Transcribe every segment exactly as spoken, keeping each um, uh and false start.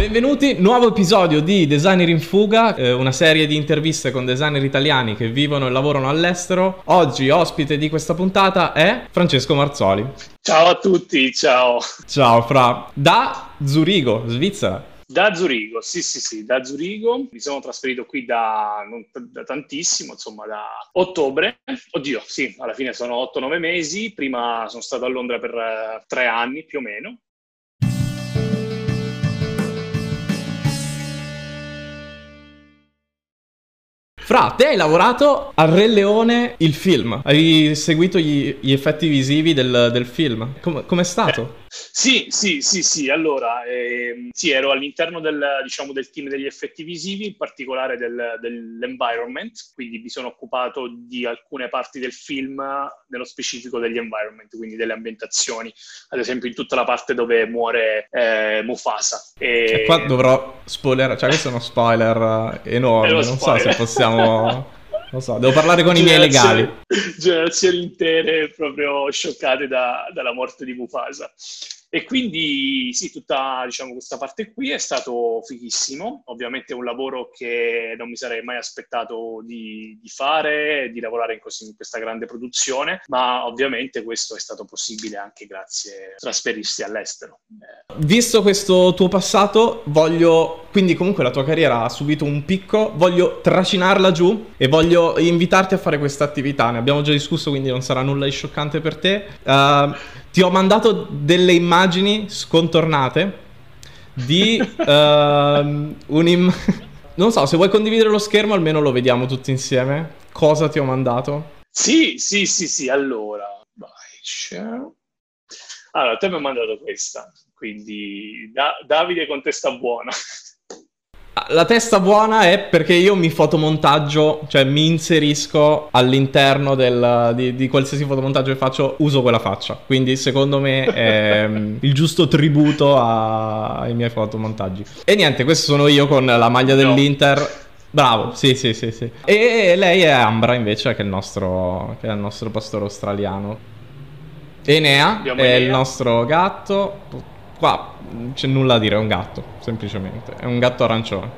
Benvenuti, nuovo episodio di Designer in Fuga, eh, una serie di interviste con designer italiani che vivono e lavorano all'estero. Oggi ospite di questa puntata è Francesco Marzoli. Ciao a tutti, ciao. Ciao Fra, da Zurigo, Svizzera. Da Zurigo, sì sì sì, da Zurigo. Mi sono trasferito qui da, non, da tantissimo, insomma da ottobre. Oddio, sì, alla fine sono otto nove mesi. Prima sono stato a Londra per tre anni più o meno. Fra, te hai lavorato a Re Leone il film, hai seguito gli, gli effetti visivi del, del film, Com- com'è stato? Eh, sì, sì, sì, sì, allora, eh, sì, ero all'interno del, diciamo, del team degli effetti visivi, in particolare del, dell'environment, quindi mi sono occupato di alcune parti del film, nello specifico degli environment, quindi delle ambientazioni, ad esempio in tutta la parte dove muore eh, Mufasa. E cioè, qua dovrò spoiler, cioè questo è uno spoiler enorme, non spoiler. so se possiamo... Non so, devo parlare con i miei legali. Generazioni intere proprio scioccate da, dalla morte di Mufasa. E quindi sì, tutta, diciamo, questa parte qui è stato fighissimo. Ovviamente è un lavoro che non mi sarei mai aspettato di, di fare, di lavorare in, così, in questa grande produzione, ma ovviamente questo è stato possibile anche grazie a trasferirsi all'estero. Visto questo tuo passato, voglio, quindi comunque la tua carriera ha subito un picco, voglio tracinarla giù e voglio invitarti a fare questa attività. Ne abbiamo già discusso, quindi non sarà nulla di scioccante per te. Uh, ti ho mandato delle immagini Immagini scontornate di uh, un'imm- non so, se vuoi condividere lo schermo almeno lo vediamo tutti insieme. Cosa ti ho mandato? Sì, sì, sì, sì, allora. Vai. Allora, te mi hai mandato questa, quindi da- Davide con testa buona. La testa buona è perché io mi fotomontaggio, cioè mi inserisco all'interno del, di, di qualsiasi fotomontaggio che faccio, uso quella faccia. Quindi secondo me è il giusto tributo a, ai miei fotomontaggi. E niente, questo sono io con la maglia dell'Inter. No. Bravo, sì sì sì sì. E lei è Ambra invece, che è il nostro, che è il nostro pastore australiano. Enea Abbiamo è Enea. Il nostro gatto. Qua c'è nulla da dire, è un gatto, semplicemente, è un gatto arancione.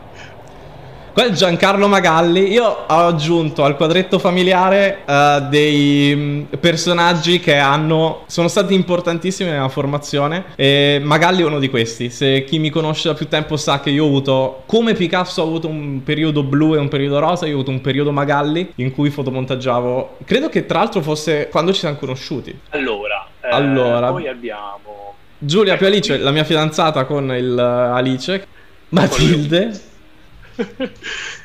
Qua è Giancarlo Magalli, io ho aggiunto al quadretto familiare uh, dei personaggi che hanno, sono stati importantissimi nella formazione e Magalli è uno di questi. Se chi mi conosce da più tempo sa che io ho avuto, come Picasso ho avuto un periodo blu e un periodo rosa, io ho avuto un periodo Magalli in cui fotomontaggiavo, credo che tra l'altro fosse quando ci siamo conosciuti. Allora, eh, allora poi abbiamo... Giulia più Alice, la mia fidanzata con il uh, Alice, Matilde.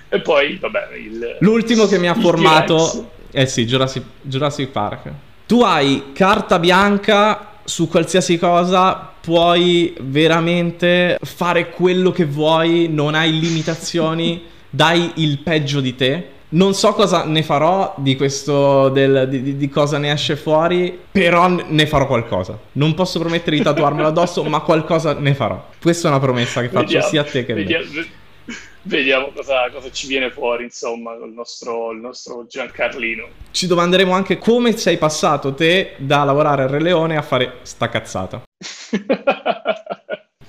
E poi, vabbè, il, l'ultimo che mi ha formato, eh sì, Jurassic, Jurassic Park. Tu hai carta bianca su qualsiasi cosa, puoi veramente fare quello che vuoi, non hai limitazioni, dai il peggio di te. Non so cosa ne farò di questo, del, di, di cosa ne esce fuori, però ne farò qualcosa. Non posso promettere di tatuarmelo addosso, ma qualcosa ne farò. Questa è una promessa che faccio vediamo, sia a te che a me. Vediamo, vediamo cosa, cosa ci viene fuori, insomma, con il nostro, il nostro Giancarlino. Ci domanderemo anche come sei passato te da lavorare a Re Leone a fare sta cazzata.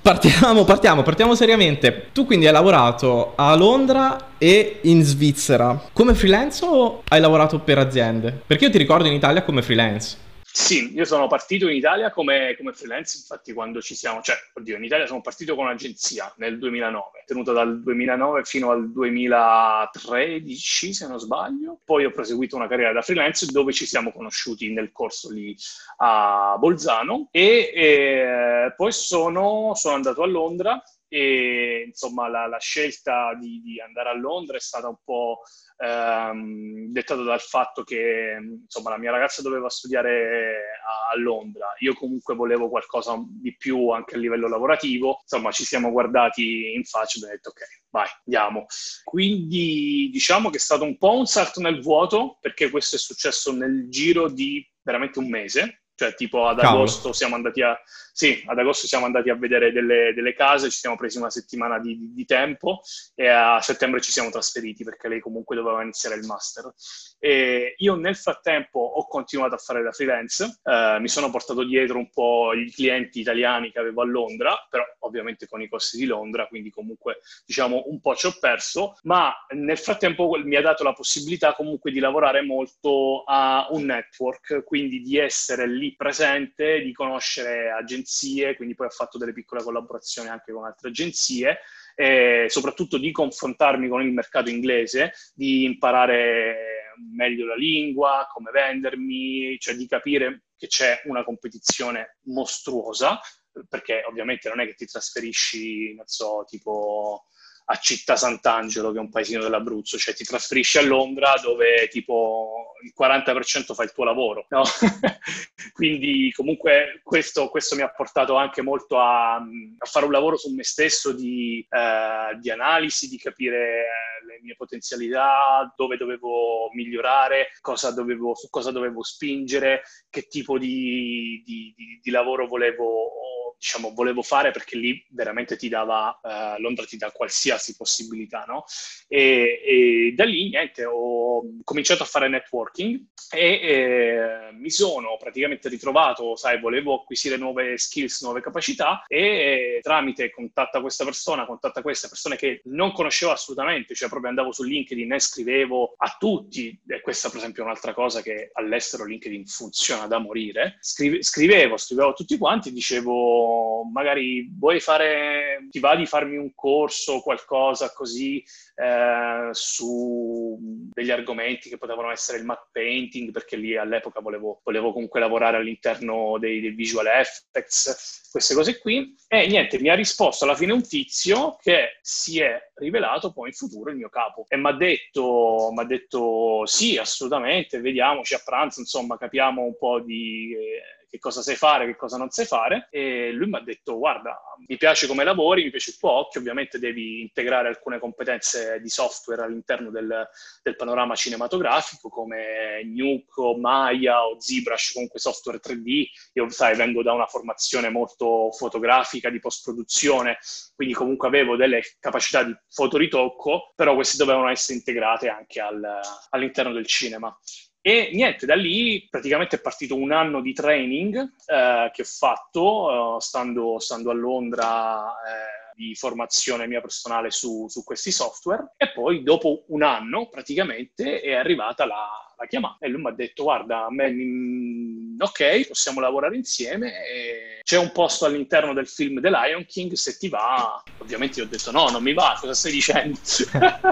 Partiamo, partiamo, partiamo seriamente. Tu quindi hai lavorato a Londra e in Svizzera. Come freelance o hai lavorato per aziende? Perché io ti ricordo in Italia come freelance. Sì, io sono partito in Italia come, come freelance, infatti quando ci siamo... Cioè, oddio, in Italia sono partito con un'agenzia nel duemilanove, tenuta dal duemilanove fino al duemilatredici, se non sbaglio. Poi ho proseguito una carriera da freelance dove ci siamo conosciuti nel corso lì a Bolzano e, e poi sono, sono andato a Londra e insomma la, la scelta di, di andare a Londra è stata un po' ehm, dettata dal fatto che insomma la mia ragazza doveva studiare a, a Londra, io comunque volevo qualcosa di più anche a livello lavorativo, insomma ci siamo guardati in faccia e abbiamo detto ok, vai, andiamo. Quindi diciamo che è stato un po' un salto nel vuoto perché questo è successo nel giro di veramente un mese. Cioè, tipo ad agosto siamo andati a, sì, ad agosto siamo andati a vedere delle, delle case, ci siamo presi una settimana di, di tempo e a settembre ci siamo trasferiti perché lei comunque doveva iniziare il master. E io nel frattempo ho continuato a fare da freelance, eh, mi sono portato dietro un po' i clienti italiani che avevo a Londra, però ovviamente con i costi di Londra, quindi comunque diciamo un po' ci ho perso, ma nel frattempo mi ha dato la possibilità comunque di lavorare molto a un network, quindi di essere lì presente, di conoscere agenzie, quindi poi ho fatto delle piccole collaborazioni anche con altre agenzie e soprattutto di confrontarmi con il mercato inglese, di imparare meglio la lingua, come vendermi, cioè di capire che c'è una competizione mostruosa, perché ovviamente non è che ti trasferisci, non so, tipo a Città Sant'Angelo, che è un paesino dell'Abruzzo, cioè ti trasferisci a Londra dove tipo il quaranta per cento fa il tuo lavoro, no? Quindi comunque questo, questo mi ha portato anche molto a, a fare un lavoro su me stesso di, eh, di analisi, di capire le mie potenzialità, dove dovevo migliorare, cosa dovevo, su cosa dovevo spingere, che tipo di, di, di, di lavoro volevo diciamo, volevo fare, perché lì veramente ti dava, uh, Londra ti dà qualsiasi possibilità, no? E, e da lì, niente, ho cominciato a fare networking e eh, mi sono praticamente ritrovato, sai, volevo acquisire nuove skills, nuove capacità e eh, tramite contatta questa persona, contatta queste persone che non conoscevo assolutamente, cioè proprio andavo su LinkedIn e scrivevo a tutti, e questa per esempio è un'altra cosa che all'estero LinkedIn funziona da morire, Scrive, scrivevo, scrivevo a tutti quanti, dicevo magari vuoi fare, ti va di farmi un corso, qualcosa così, eh, su degli argomenti che potevano essere il matte painting, perché lì all'epoca volevo, volevo comunque lavorare all'interno dei, dei visual effects, queste cose qui, e niente, mi ha risposto alla fine un tizio che si è rivelato poi in futuro il mio capo e mi ha detto, m'ha detto sì, assolutamente, vediamoci a pranzo, insomma capiamo un po' di... Eh, che cosa sai fare, che cosa non sai fare, e lui mi ha detto guarda, mi piace come lavori, mi piace il tuo occhio, ovviamente devi integrare alcune competenze di software all'interno del, del panorama cinematografico come Nuke o Maya o ZBrush, comunque software tre D, io sai vengo da una formazione molto fotografica di post-produzione, quindi comunque avevo delle capacità di fotoritocco, però queste dovevano essere integrate anche al, all'interno del cinema. E niente, da lì praticamente è partito un anno di training eh, che ho fatto, eh, stando, stando a Londra, eh, di formazione mia personale su, su questi software. E poi dopo un anno praticamente è arrivata la, la chiamata. E lui mi ha detto, guarda, a me, mh, ok, possiamo lavorare insieme, e c'è un posto all'interno del film The Lion King, se ti va... Ovviamente io ho detto no, non mi va, cosa stai dicendo?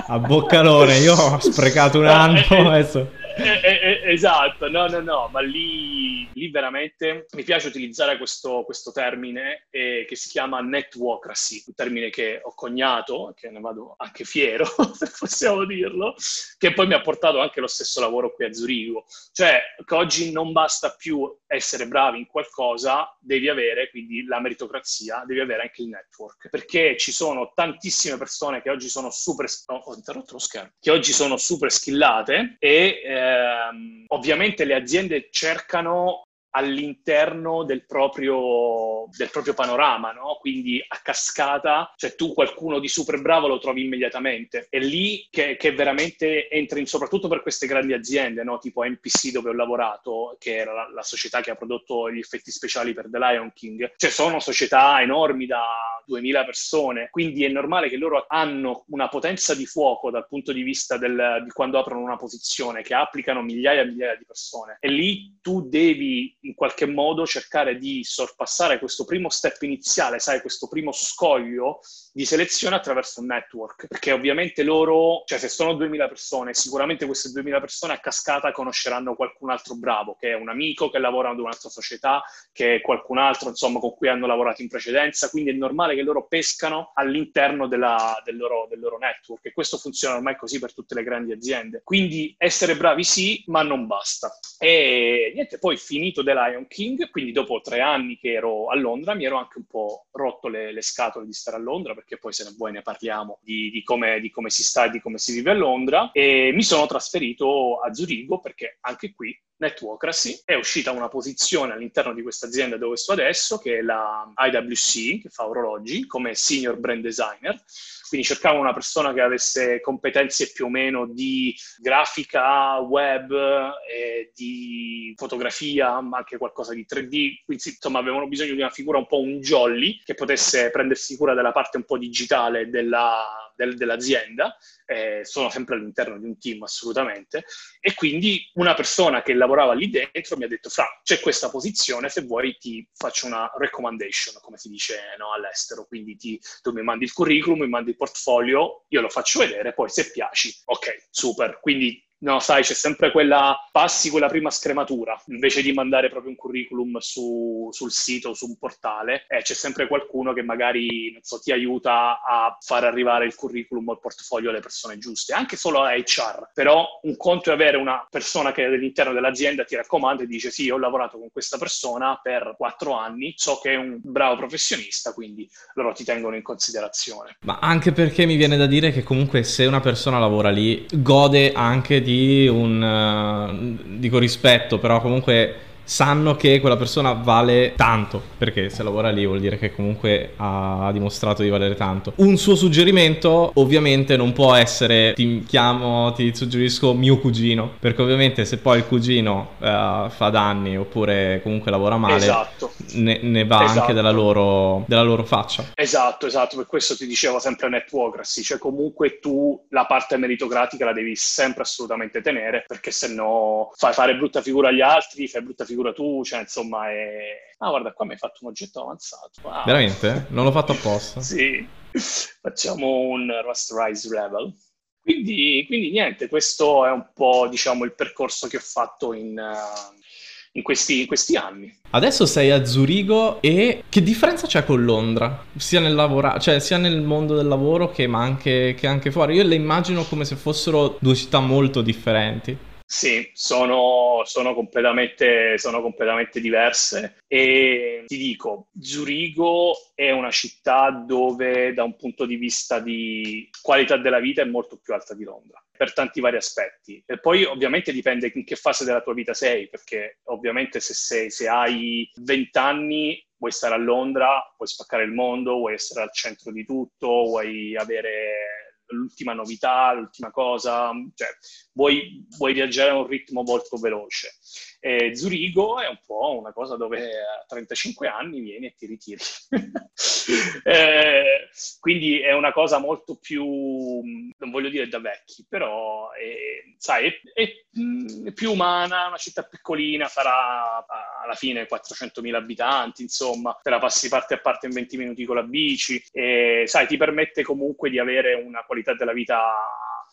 A boccalone, io ho sprecato un anno adesso... Esatto, no, no, no, ma lì, lì veramente mi piace utilizzare questo, questo termine eh, che si chiama networkacy, un termine che ho coniato, che ne vado anche fiero, se possiamo dirlo, che poi mi ha portato anche lo stesso lavoro qui a Zurigo. Cioè, che oggi non basta più essere bravi in qualcosa, devi avere quindi la meritocrazia, devi avere anche il network, perché ci sono tantissime persone che oggi sono super, no, ho interrotto lo schermo, che oggi sono super skillate e... Eh, Um, ovviamente le aziende cercano all'interno del proprio, del proprio panorama, no? Quindi a cascata, cioè tu qualcuno di super bravo lo trovi immediatamente. È lì che, che veramente entri, in, soprattutto per queste grandi aziende, no? Tipo N P C dove ho lavorato, che era la, la società che ha prodotto gli effetti speciali per The Lion King. Cioè sono società enormi da duemila persone, quindi è normale che loro hanno una potenza di fuoco dal punto di vista del, di quando aprono una posizione, che applicano migliaia e migliaia di persone. E lì tu devi... in qualche modo cercare di sorpassare questo primo step iniziale, sai, questo primo scoglio di selezione attraverso un network, perché ovviamente loro, cioè se sono duemila persone, sicuramente queste duemila persone a cascata conosceranno qualcun altro bravo, che è un amico, che lavora ad un'altra società, che è qualcun altro, insomma, con cui hanno lavorato in precedenza, quindi è normale che loro pescano all'interno della, del, loro, del loro network, e questo funziona ormai così per tutte le grandi aziende. Quindi essere bravi sì, ma non basta. E niente, poi finito The Lion King, quindi dopo tre anni che ero a Londra, mi ero anche un po' rotto le, le scatole di stare a Londra, perché poi se ne vuoi ne parliamo di, di, come, di come si sta e di come si vive a Londra, e mi sono trasferito a Zurigo, perché anche qui Networkacy, è uscita una posizione all'interno di questa azienda dove sto adesso, che è la I W C, che fa orologi, come senior brand designer. Quindi cercavo una persona che avesse competenze più o meno di grafica, web, eh, di fotografia, ma anche qualcosa di tre D. Quindi insomma avevano bisogno di una figura un po' un jolly, che potesse prendersi cura della parte un po' digitale della, del, dell'azienda. Eh, sono sempre all'interno di un team, assolutamente. E quindi una persona che lavorava lì dentro mi ha detto: Fra, c'è questa posizione, se vuoi ti faccio una recommendation, come si dice, no, all'estero. Quindi ti, tu mi mandi il curriculum, mi mandi il portfolio, io lo faccio vedere, poi se piaci, ok, super. Quindi no, sai, c'è sempre quella, passi quella prima scrematura, invece di mandare proprio un curriculum su, sul sito, su un portale, eh, c'è sempre qualcuno che magari, non so, ti aiuta a far arrivare il curriculum o il portfolio alle persone giuste, anche solo a H R. Però un conto è avere una persona che all'interno dell'azienda ti raccomanda e dice: sì, ho lavorato con questa persona per quattro anni, so che è un bravo professionista, quindi loro ti tengono in considerazione. Ma anche perché mi viene da dire che comunque se una persona lavora lì, gode anche di di un, dico rispetto, però comunque sanno che quella persona vale tanto, perché se lavora lì vuol dire che comunque ha dimostrato di valere tanto. Un suo suggerimento ovviamente non può essere: ti chiamo, ti suggerisco mio cugino, perché ovviamente se poi il cugino uh, fa danni oppure comunque lavora male, esatto, ne, ne va, esatto, anche della loro, della loro faccia. Esatto, esatto, per questo ti dicevo sempre networkacy, cioè comunque tu la parte meritocratica la devi sempre assolutamente tenere, perché se no fai fare brutta figura agli altri, fai brutta figura tu, cioè insomma è... Ah, guarda, qua mi hai fatto un oggetto avanzato. Wow. Veramente? Non l'ho fatto apposta. Sì, facciamo un rasterize level. Quindi, quindi niente, questo è un po', diciamo, il percorso che ho fatto in... Uh... In questi, in questi anni. Adesso sei a Zurigo, e che differenza c'è con Londra? Sia nel lavora- cioè sia nel mondo del lavoro che, ma anche, che anche fuori. Io le immagino come se fossero due città molto differenti. Sì, sono, sono, completamente, sono completamente diverse, e ti dico, Zurigo è una città dove da un punto di vista di qualità della vita è molto più alta di Londra, per tanti vari aspetti. E poi ovviamente dipende in che fase della tua vita sei, perché ovviamente se, sei, se hai venti anni vuoi stare a Londra, vuoi spaccare il mondo, vuoi essere al centro di tutto, vuoi avere l'ultima novità, l'ultima cosa, cioè vuoi, vuoi viaggiare a un ritmo molto veloce. E Zurigo è un po' una cosa dove a trentacinque anni vieni e ti ritiri. eh, quindi è una cosa molto più, non voglio dire da vecchi, però è, sai, è, è, è più umana, una città piccolina, farà alla fine quattrocentomila abitanti, insomma, te la passi parte a parte in venti minuti con la bici, e sai, ti permette comunque di avere una qualità della vita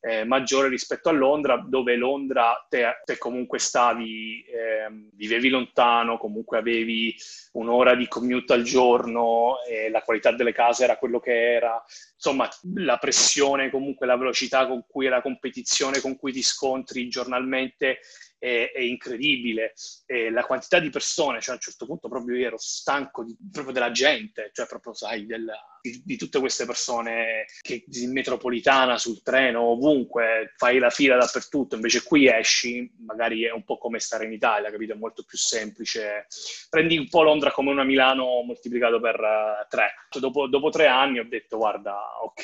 Eh, maggiore rispetto a Londra, dove Londra te, te comunque stavi, eh, vivevi lontano, comunque avevi un'ora di commute al giorno, e la qualità delle case era quello che era. Insomma, la pressione, comunque la velocità con cui, la competizione con cui ti scontri giornalmente è, è incredibile. E la quantità di persone, cioè a un certo punto proprio io ero stanco di, proprio della gente, cioè proprio sai, della, di, di tutte queste persone che in metropolitana, sul treno, ovunque, fai la fila dappertutto. Invece qui esci, magari è un po' come stare in Italia, capito? È molto più semplice. Prendi un po' Londra come una Milano moltiplicato per uh, tre. Dopo, dopo tre anni ho detto: guarda, ok,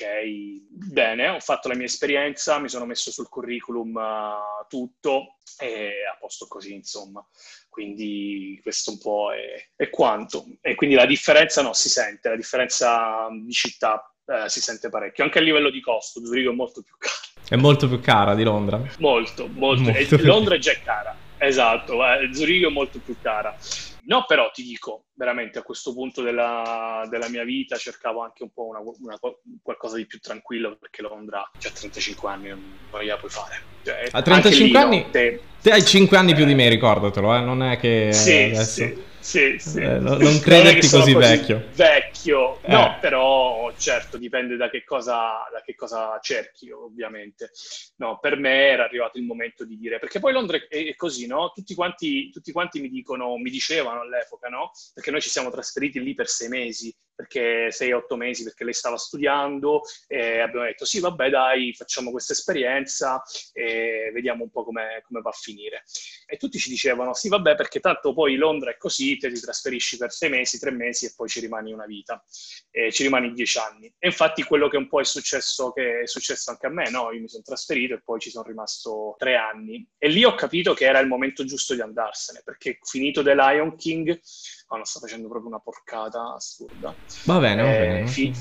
bene, ho fatto la mia esperienza, mi sono messo sul curriculum uh, tutto, e a posto così, insomma. Quindi questo un po' è, è quanto. E quindi la differenza no, si sente, la differenza di città eh, si sente parecchio, anche a livello di costo. Zurigo è molto più cara. È molto più cara di Londra? Molto, molto. molto e, più... Londra è già cara, esatto, eh, Zurigo è molto più cara. No, però ti dico, veramente a questo punto della, della mia vita cercavo anche un po' una, una, qualcosa di più tranquillo, perché Londra, cioè a trentacinque anni non la puoi fare. Cioè, a trentacinque anni? No, te, te hai cinque anni eh, più di me, ricordatelo, eh? Non è che sì, adesso... Sì. Sì, sì. Eh, no, non crederti non così, così vecchio. Vecchio, eh. No, però certo dipende da che cosa, da che cosa cerchi, ovviamente. No, per me era arrivato il momento di dire, perché poi Londra è così, no? Tutti quanti, tutti quanti mi dicono, mi dicevano all'epoca, no? Perché noi ci siamo trasferiti lì per sei mesi. perché sei otto mesi, perché lei stava studiando, e abbiamo detto sì, vabbè dai, facciamo questa esperienza e vediamo un po' come va a finire. E tutti ci dicevano sì, vabbè, perché tanto poi Londra è così, te ti trasferisci per sei mesi, tre mesi e poi ci rimani una vita, e ci rimani dieci anni. E infatti quello che un po' è successo, che è successo anche a me, no? Io mi sono trasferito e poi ci sono rimasto tre anni. E lì ho capito che era il momento giusto di andarsene, perché finito The Lion King... Oh, no, sta facendo proprio una porcata assurda. Va bene, va bene. Eh, fi,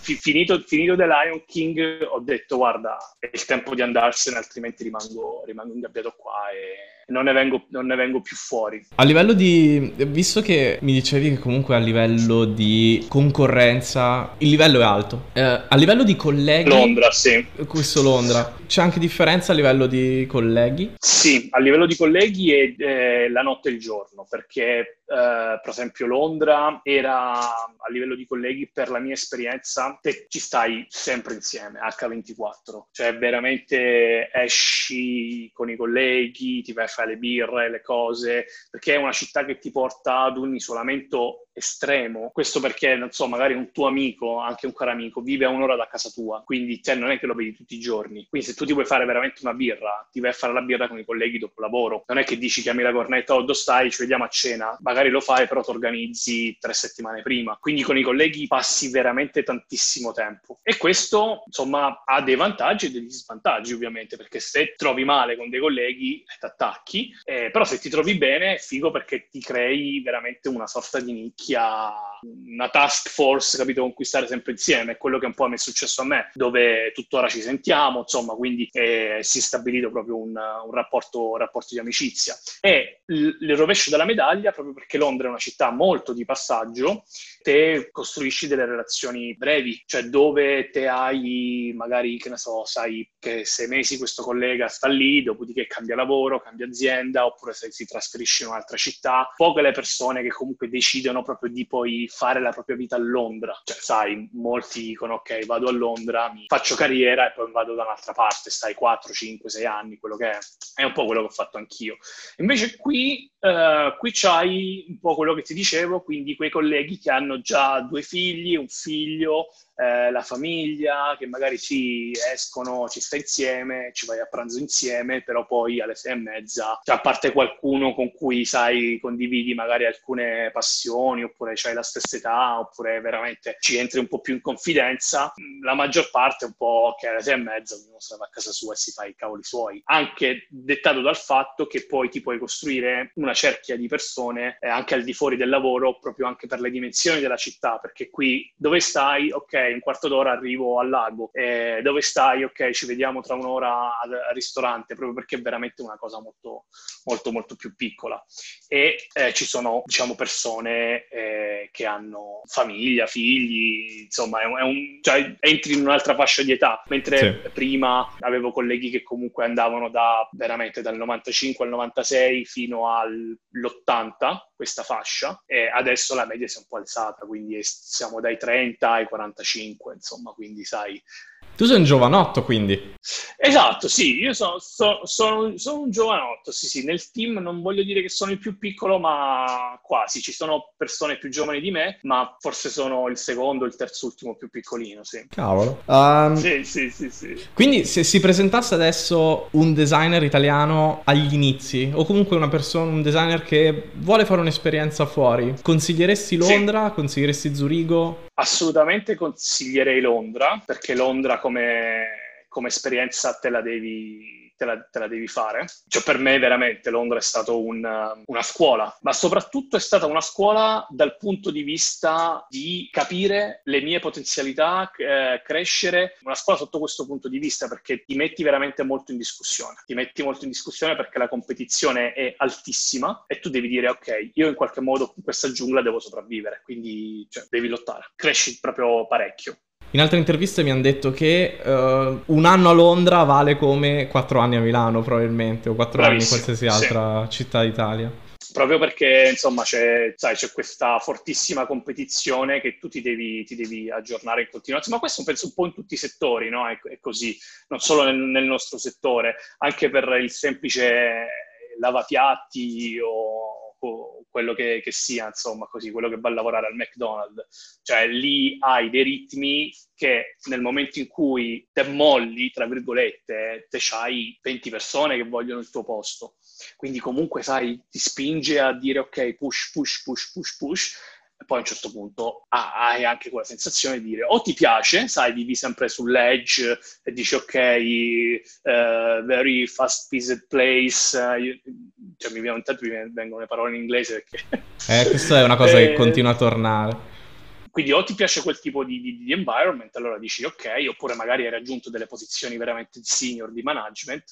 fi, finito, finito The Lion King ho detto, guarda, è il tempo di andarsene, altrimenti rimango, rimango ingabbiato qua e non ne, vengo, non ne vengo più fuori. A livello di... visto che mi dicevi che comunque a livello di concorrenza il livello è alto, eh, a livello di colleghi... Londra, sì. Questo Londra. C'è anche differenza a livello di colleghi? Sì, a livello di colleghi è eh, la notte e il giorno, perché... Uh, per esempio Londra era, a livello di colleghi, per la mia esperienza, te ci stai sempre insieme, acca ventiquattro, cioè veramente esci con i colleghi, ti vai a fare le birre, le cose, perché è una città che ti porta ad un isolamento estremo. Questo perché, non so, magari un tuo amico, anche un caro amico, vive a un'ora da casa tua, quindi te non è che lo vedi tutti i giorni, quindi se tu ti vuoi fare veramente una birra, ti vai a fare la birra con i colleghi dopo lavoro, non è che dici, chiami la cornetta, o dove stai, ci vediamo a cena, magari magari lo fai, però ti organizzi tre settimane prima. Quindi con i colleghi passi veramente tantissimo tempo. E questo, insomma, ha dei vantaggi e degli svantaggi, ovviamente, perché se trovi male con dei colleghi, ti attacchi. Eh, però se ti trovi bene, è figo, perché ti crei veramente una sorta di nicchia, una task force, capito, con cui stare sempre insieme. È quello che un po' mi è successo a me, dove tuttora ci sentiamo, insomma, quindi eh, si è stabilito proprio un, un, rapporto, un rapporto di amicizia. E il rovescio della medaglia, proprio perché che Londra è una città molto di passaggio, te costruisci delle relazioni brevi, cioè dove te hai magari, che ne so, sai che sei mesi questo collega sta lì, dopodiché cambia lavoro, cambia azienda, oppure se si trasferisce in un'altra città. Poche le persone che comunque decidono proprio di poi fare la propria vita a Londra, cioè sai, molti dicono ok, vado a Londra, mi faccio carriera e poi vado da un'altra parte, stai quattro, cinque, sei anni, quello che è. È un po' quello che ho fatto anch'io. Invece qui, eh, qui c'hai un po' quello che ti dicevo, quindi quei colleghi che hanno già due figli, un figlio, eh, la famiglia, che magari ci escono, ci stai insieme, ci vai a pranzo insieme, però poi alle sei e mezza, cioè, a parte qualcuno con cui, sai, condividi magari alcune passioni, oppure c'hai la stessa età, oppure veramente ci entri un po' più in confidenza, la maggior parte è un po' che alle sei e mezza ognuno se ne va a casa sua e si fa i cavoli suoi, anche dettato dal fatto che poi ti puoi costruire una cerchia di persone eh, anche al di fuori del lavoro, proprio anche per le dimensioni della città, perché qui dove stai, ok, un quarto d'ora arrivo al lago, eh, dove stai, ok, ci vediamo tra un'ora al ristorante, proprio perché è veramente una cosa molto molto molto più piccola. E eh, ci sono, diciamo, persone eh, che hanno famiglia, figli, insomma è un, è un, cioè, entri in un'altra fascia di età, mentre sì, prima avevo colleghi che comunque andavano da veramente dal novantacinque al novantasei fino all'ottanta, questa fascia, e adesso la media si è un po' alzata, quindi siamo dai trenta ai quarantacinque, insomma, quindi sai... Tu sei un giovanotto, quindi. Esatto, sì, io sono, sono, sono, sono un giovanotto, sì, sì. Nel team non voglio dire che sono il più piccolo, ma quasi. Ci sono persone più giovani di me, ma forse sono il secondo, il terzo ultimo più piccolino, sì. Cavolo. Um, sì, sì, sì, sì. Quindi se si presentasse adesso un designer italiano agli inizi, o comunque una persona, un designer che vuole fare un'esperienza fuori, consiglieresti Londra, sì. Consiglieresti Zurigo? Assolutamente consiglierei Londra, perché Londra come, come esperienza te la devi... Te la, te la devi fare. Cioè per me veramente Londra è stata un, una scuola, ma soprattutto è stata una scuola dal punto di vista di capire le mie potenzialità, eh, crescere, una scuola sotto questo punto di vista, perché ti metti veramente molto in discussione, ti metti molto in discussione perché la competizione è altissima e tu devi dire ok, io in qualche modo in questa giungla devo sopravvivere, quindi cioè, devi lottare, cresci proprio parecchio. In altre interviste mi hanno detto che uh, un anno a Londra vale come quattro anni a Milano, probabilmente, o quattro anni in qualsiasi altra sì. città d'Italia. Proprio perché, insomma, c'è, sai, c'è questa fortissima competizione che tu ti devi, ti devi aggiornare in continuazione. Ma questo penso un po' in tutti i settori, no? È, è così, non solo nel, nel nostro settore, anche per il semplice lavapiatti o... quello che, che sia, insomma, così, quello che va a lavorare al McDonald's. Cioè lì hai dei ritmi che nel momento in cui te molli, tra virgolette, te c'hai venti persone che vogliono il tuo posto. Quindi comunque, sai, ti spinge a dire ok, push, push, push, push, push. E poi a un certo punto ah, hai anche quella sensazione di dire o ti piace, sai, vivi sempre sull'edge e dici ok, uh, very fast-paced place, uh, io, cioè mi viene, intanto mi vengono le parole in inglese perché... Eh, questa è una cosa e... che continua a tornare. Quindi o ti piace quel tipo di, di, di environment, allora dici ok, oppure magari hai raggiunto delle posizioni veramente senior di management,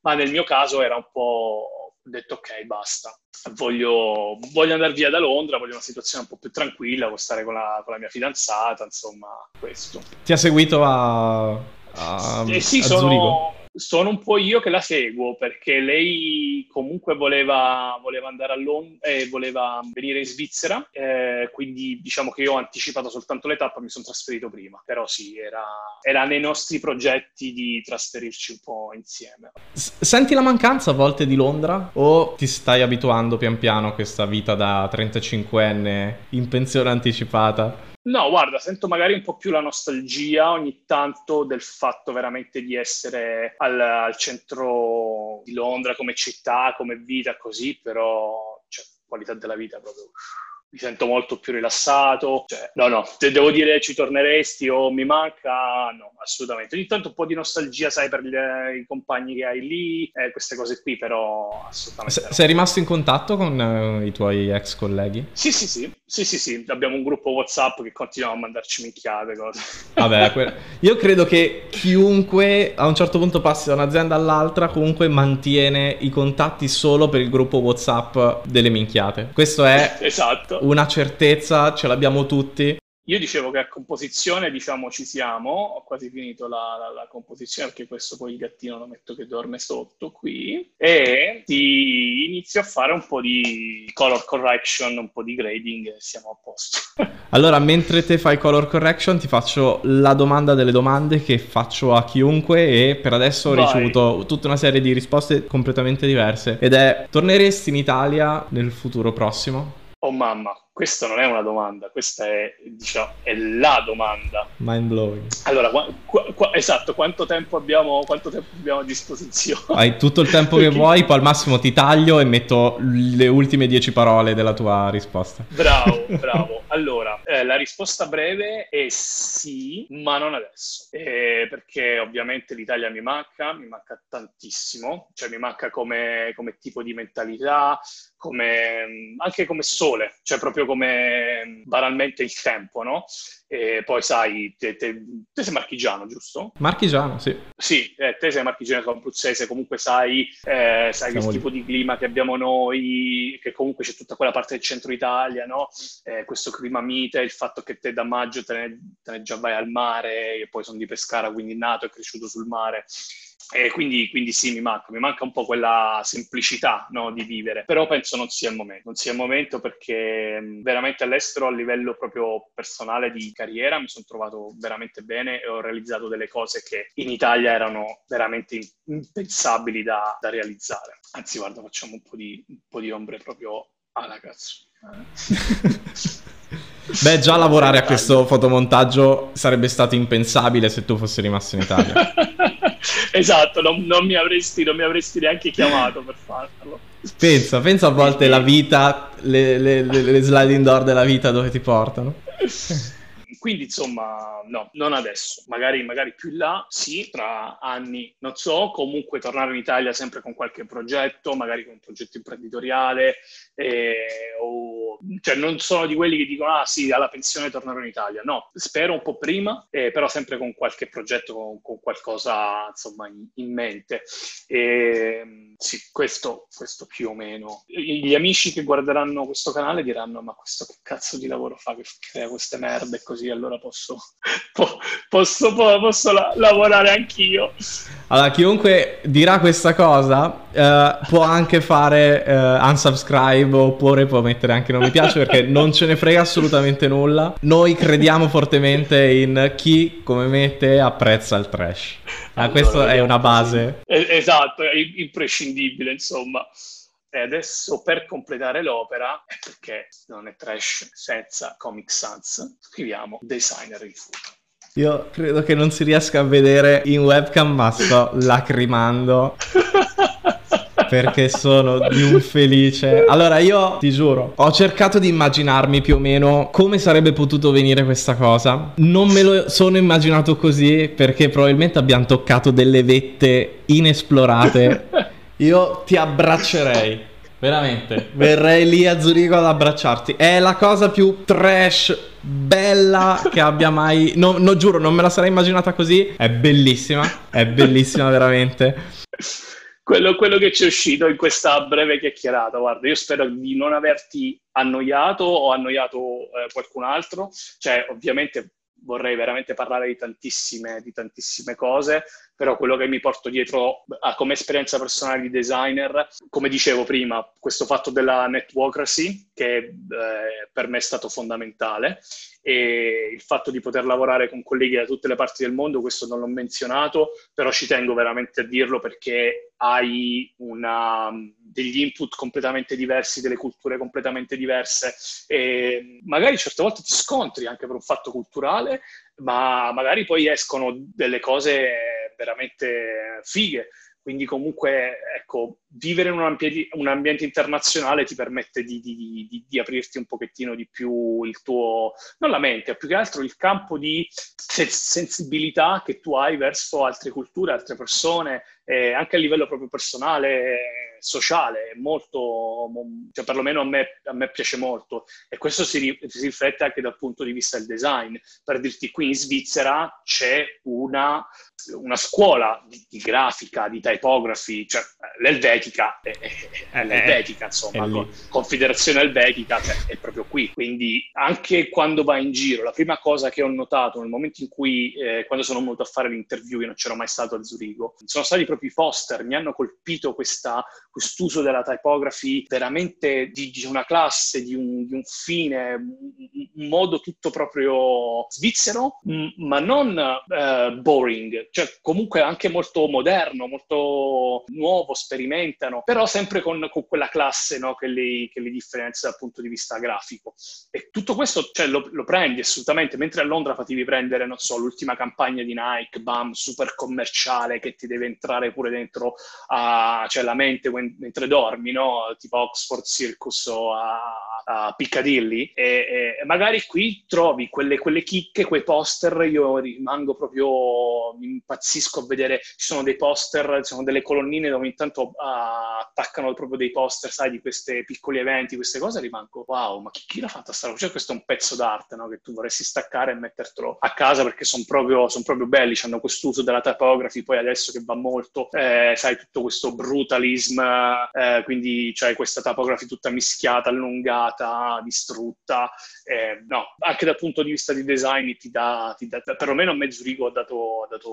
ma nel mio caso era un po'... ho detto ok, basta, voglio, voglio andare via da Londra, voglio una situazione un po' più tranquilla, voglio stare con la, con la mia fidanzata, insomma, questo. Ti ha seguito a, a, eh sì, a sono, Zurigo? Sono un po' io che la seguo, perché lei comunque voleva, voleva andare a Londra, eh, voleva venire in Svizzera, eh, quindi diciamo che io ho anticipato soltanto le tappe, mi sono trasferito prima, però sì, era, era nei nostri progetti di trasferirci un po' insieme. Senti la mancanza a volte di Londra o ti stai abituando pian piano a questa vita da trentacinquenne in pensione anticipata? No, guarda, sento magari un po' più la nostalgia ogni tanto del fatto veramente di essere al, al centro di Londra come città, come vita, così, però cioè, qualità della vita proprio... Mi sento molto più rilassato, cioè, no no, te devo dire ci torneresti o mi manca, no, assolutamente. Ogni tanto un po' di nostalgia, sai, per gli, i compagni che hai lì, eh, queste cose qui, però assolutamente S- no. Sei rimasto in contatto con uh, i tuoi ex colleghi? Sì, sì, sì, sì, sì, sì, abbiamo un gruppo WhatsApp che continuiamo a mandarci minchiate, cose. Vabbè, que- io credo che chiunque a un certo punto passi da un'azienda all'altra comunque mantiene i contatti solo per il gruppo WhatsApp delle minchiate. Questo è... Esatto. Una certezza ce l'abbiamo tutti. Io dicevo che a composizione, diciamo, ci siamo. Ho quasi finito la, la, la composizione, perché questo poi il gattino lo metto che dorme sotto qui. E ti inizio a fare un po' di color correction, un po' di grading, e siamo a posto. Allora, mentre te fai color correction, ti faccio la domanda delle domande che faccio a chiunque, e per adesso ho Vai. ricevuto tutta una serie di risposte completamente diverse. Ed è: torneresti in Italia nel futuro prossimo? Oh mamma, questa non è una domanda, questa è, diciamo, è la domanda. Mind blowing. Allora, qua, qua, esatto, quanto tempo abbiamo, quanto tempo abbiamo a disposizione? Hai tutto il tempo che vuoi, poi al massimo ti taglio e metto le ultime dieci parole della tua risposta. Bravo, bravo. Allora, eh, la risposta breve è sì, ma non adesso. Eh, perché ovviamente l'Italia mi manca, mi manca tantissimo. Cioè mi manca come, come tipo di mentalità, come, anche come sole, cioè proprio come banalmente il tempo, no? E poi sai, te, te, te sei marchigiano, giusto? Marchigiano, sì. Sì, eh, te sei marchigiano, abruzzese, comunque sai, eh, sai che tipo di clima che abbiamo noi, che comunque c'è tutta quella parte del centro Italia, no? Eh, questo clima mite, il fatto che te da maggio te ne, te ne già vai al mare, io poi sono di Pescara, quindi nato e cresciuto sul mare. E quindi, quindi sì, mi manca, mi manca un po' quella semplicità, no, di vivere, però penso non sia il momento, non sia il momento perché veramente all'estero a livello proprio personale di carriera mi sono trovato veramente bene e ho realizzato delle cose che in Italia erano veramente impensabili da, da realizzare. Anzi, guarda, facciamo un po' di, un po' di ombre proprio alla cazzo. Beh, già lavorare a questo fotomontaggio sarebbe stato impensabile se tu fossi rimasto in Italia. Esatto, non, non, mi avresti, non mi avresti neanche chiamato per farlo. Pensa, pensa a volte la vita, le, le, le, le sliding door della vita dove ti portano. Quindi insomma, no, non adesso, magari, magari più in là, sì, tra anni, non so, comunque tornare in Italia sempre con qualche progetto, magari con un progetto imprenditoriale, eh, o, cioè non sono di quelli che dicono, ah sì, alla pensione tornerò in Italia, no, spero un po' prima, eh, però sempre con qualche progetto, con, con qualcosa insomma in, in mente, eh, sì, questo, questo più o meno. Gli amici che guarderanno questo canale diranno, ma questo che cazzo di lavoro fa che crea queste merde così? Allora posso, po- posso, po- posso la- lavorare anch'io. Allora, chiunque dirà questa cosa eh, può anche fare eh, unsubscribe, oppure può mettere anche non mi piace, perché non ce ne frega assolutamente nulla. Noi crediamo fortemente in chi, come me, te, apprezza il trash. Ah, allora, questa è una base. Esatto, è imprescindibile, insomma. e adesso per completare l'opera, perché non è trash senza Comic Sans, scriviamo Designer in Fuga. Io credo che non si riesca a vedere in webcam, ma sto lacrimando perché sono di un felice. Allora, io ti giuro, ho cercato di immaginarmi più o meno come sarebbe potuto venire questa cosa. Non me lo sono immaginato così perché probabilmente abbiamo toccato delle vette inesplorate. Io ti abbraccerei, veramente. Verrei lì a Zurigo ad abbracciarti. È la cosa più trash bella che abbia mai... No, no, giuro, non me la sarei immaginata così. È bellissima, è bellissima veramente. Quello, quello che ci è uscito in questa breve chiacchierata, guarda, io spero di non averti annoiato o annoiato eh, qualcun altro, cioè ovviamente vorrei veramente parlare di tantissime, di tantissime cose, però quello che mi porto dietro ah, come esperienza personale di designer, come dicevo prima, questo fatto della networkacy che eh, per me è stato fondamentale, e il fatto di poter lavorare con colleghi da tutte le parti del mondo, questo non l'ho menzionato, però ci tengo veramente a dirlo perché hai una, degli input completamente diversi, delle culture completamente diverse, e magari certe volte ti scontri anche per un fatto culturale, ma magari poi escono delle cose veramente fighe. Quindi comunque, ecco, vivere in un, ambi- un ambiente internazionale ti permette di, di, di, di aprirti un pochettino di più il tuo, non la mente, più che altro il campo di sensibilità che tu hai verso altre culture, altre persone, eh, anche a livello proprio personale, sociale, molto, cioè perlomeno a me, a me piace molto. E questo si, si riflette anche dal punto di vista del design. Per dirti, qui in Svizzera c'è una, una scuola di, di grafica, di typography, cioè l'helvetica, è, è, è l'helvetica, insomma, la confederazione helvetica cioè, è proprio qui. Quindi anche quando vai in giro, la prima cosa che ho notato nel momento in cui, eh, quando sono venuto a fare l'interview, io non c'ero mai stato a Zurigo, sono stati proprio i poster, mi hanno colpito questa... quest'uso della typography veramente di, di una classe, di un, di un fine, un modo tutto proprio svizzero, m- ma non eh, boring, cioè comunque anche molto moderno, molto nuovo, sperimentano, però sempre con, con quella classe, no, che, li, che li differenzia dal punto di vista grafico. E tutto questo, cioè, lo, lo prendi assolutamente, mentre a Londra fatevi prendere, non so, l'ultima campagna di Nike, bam, super commerciale, che ti deve entrare pure dentro a, cioè, la mente mentre dormi, no? Tipo Oxford Circus o a, a Piccadilly, e, e magari qui trovi quelle, quelle chicche, quei poster. Io rimango proprio, mi impazzisco a vedere, ci sono dei poster, ci sono delle colonnine dove intanto uh, attaccano proprio dei poster, sai, di questi piccoli eventi, queste cose, rimango wow, ma chi, chi l'ha fatta sta cosa? Cioè, questo è un pezzo d'arte, no? Che tu vorresti staccare e mettertelo a casa perché sono proprio, son proprio belli, hanno quest'uso della typography, poi adesso che va molto, eh, sai, tutto questo brutalism. Eh, quindi c'hai questa typography tutta mischiata, allungata, distrutta, eh, no, anche dal punto di vista di design ti dà, ti dà perlomeno a me Zurigo ha dato, ha dato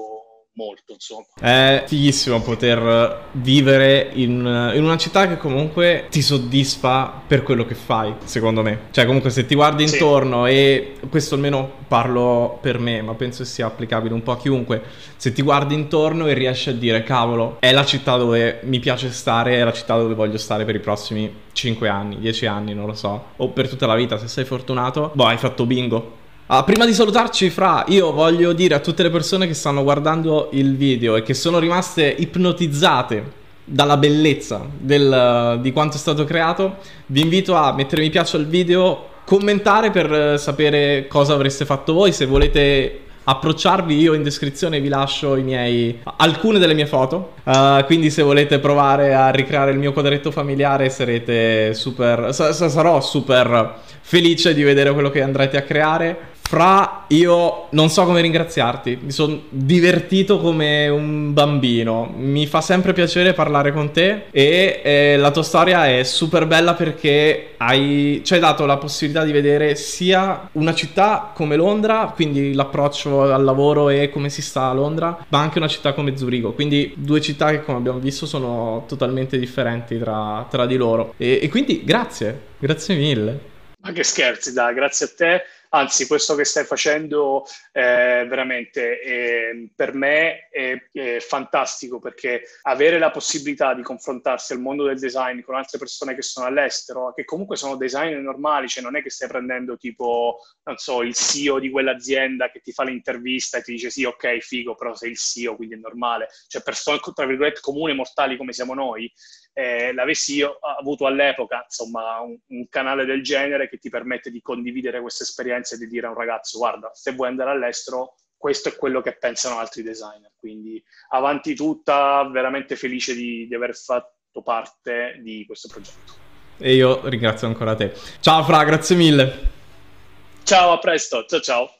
molto, insomma. È fighissimo poter vivere in, in una città che comunque ti soddisfa per quello che fai, secondo me. Cioè, comunque se ti guardi intorno, sì, e questo almeno parlo per me, ma penso sia applicabile un po' a chiunque, se ti guardi intorno e riesci a dire cavolo, è la città dove mi piace stare, è la città dove voglio stare per i prossimi cinque anni, dieci anni, non lo so, o per tutta la vita se sei fortunato, boh, hai fatto bingo. Ah, prima di salutarci, Fra, io voglio dire a tutte le persone che stanno guardando il video e che sono rimaste ipnotizzate dalla bellezza del, di quanto è stato creato, vi invito a mettere mi piace al video, commentare per sapere cosa avreste fatto voi. Se volete approcciarvi, io in descrizione vi lascio i miei, alcune delle mie foto, uh, quindi se volete provare a ricreare il mio quadretto familiare sarete super, sa- sarò super felice di vedere quello che andrete a creare. Fra, io non so come ringraziarti, mi sono divertito come un bambino, mi fa sempre piacere parlare con te e eh, la tua storia è super bella perché hai, ci hai dato la possibilità di vedere sia una città come Londra, quindi l'approccio al lavoro e come si sta a Londra, ma anche una città come Zurigo, quindi due città che come abbiamo visto sono totalmente differenti tra, tra di loro e, e quindi grazie, grazie mille. Ma che scherzi, dai, grazie a te. Anzi, questo che stai facendo eh, veramente eh, per me è, è fantastico, perché avere la possibilità di confrontarsi al mondo del design con altre persone che sono all'estero, che comunque sono designer normali, cioè non è che stai prendendo tipo, non so, il C E O di quell'azienda che ti fa l'intervista e ti dice sì, ok, figo, però sei il C E O, quindi è normale. Cioè persone, tra virgolette, comuni mortali come siamo noi. Eh, l'avessi io avuto all'epoca, insomma, un, un canale del genere che ti permette di condividere queste esperienze e di dire a un ragazzo, guarda, se vuoi andare all'estero, questo è quello che pensano altri designer. Quindi, avanti tutta, veramente felice di, di aver fatto parte di questo progetto. E io ringrazio ancora te. Ciao Fra, grazie mille. Ciao, a presto. Ciao, ciao.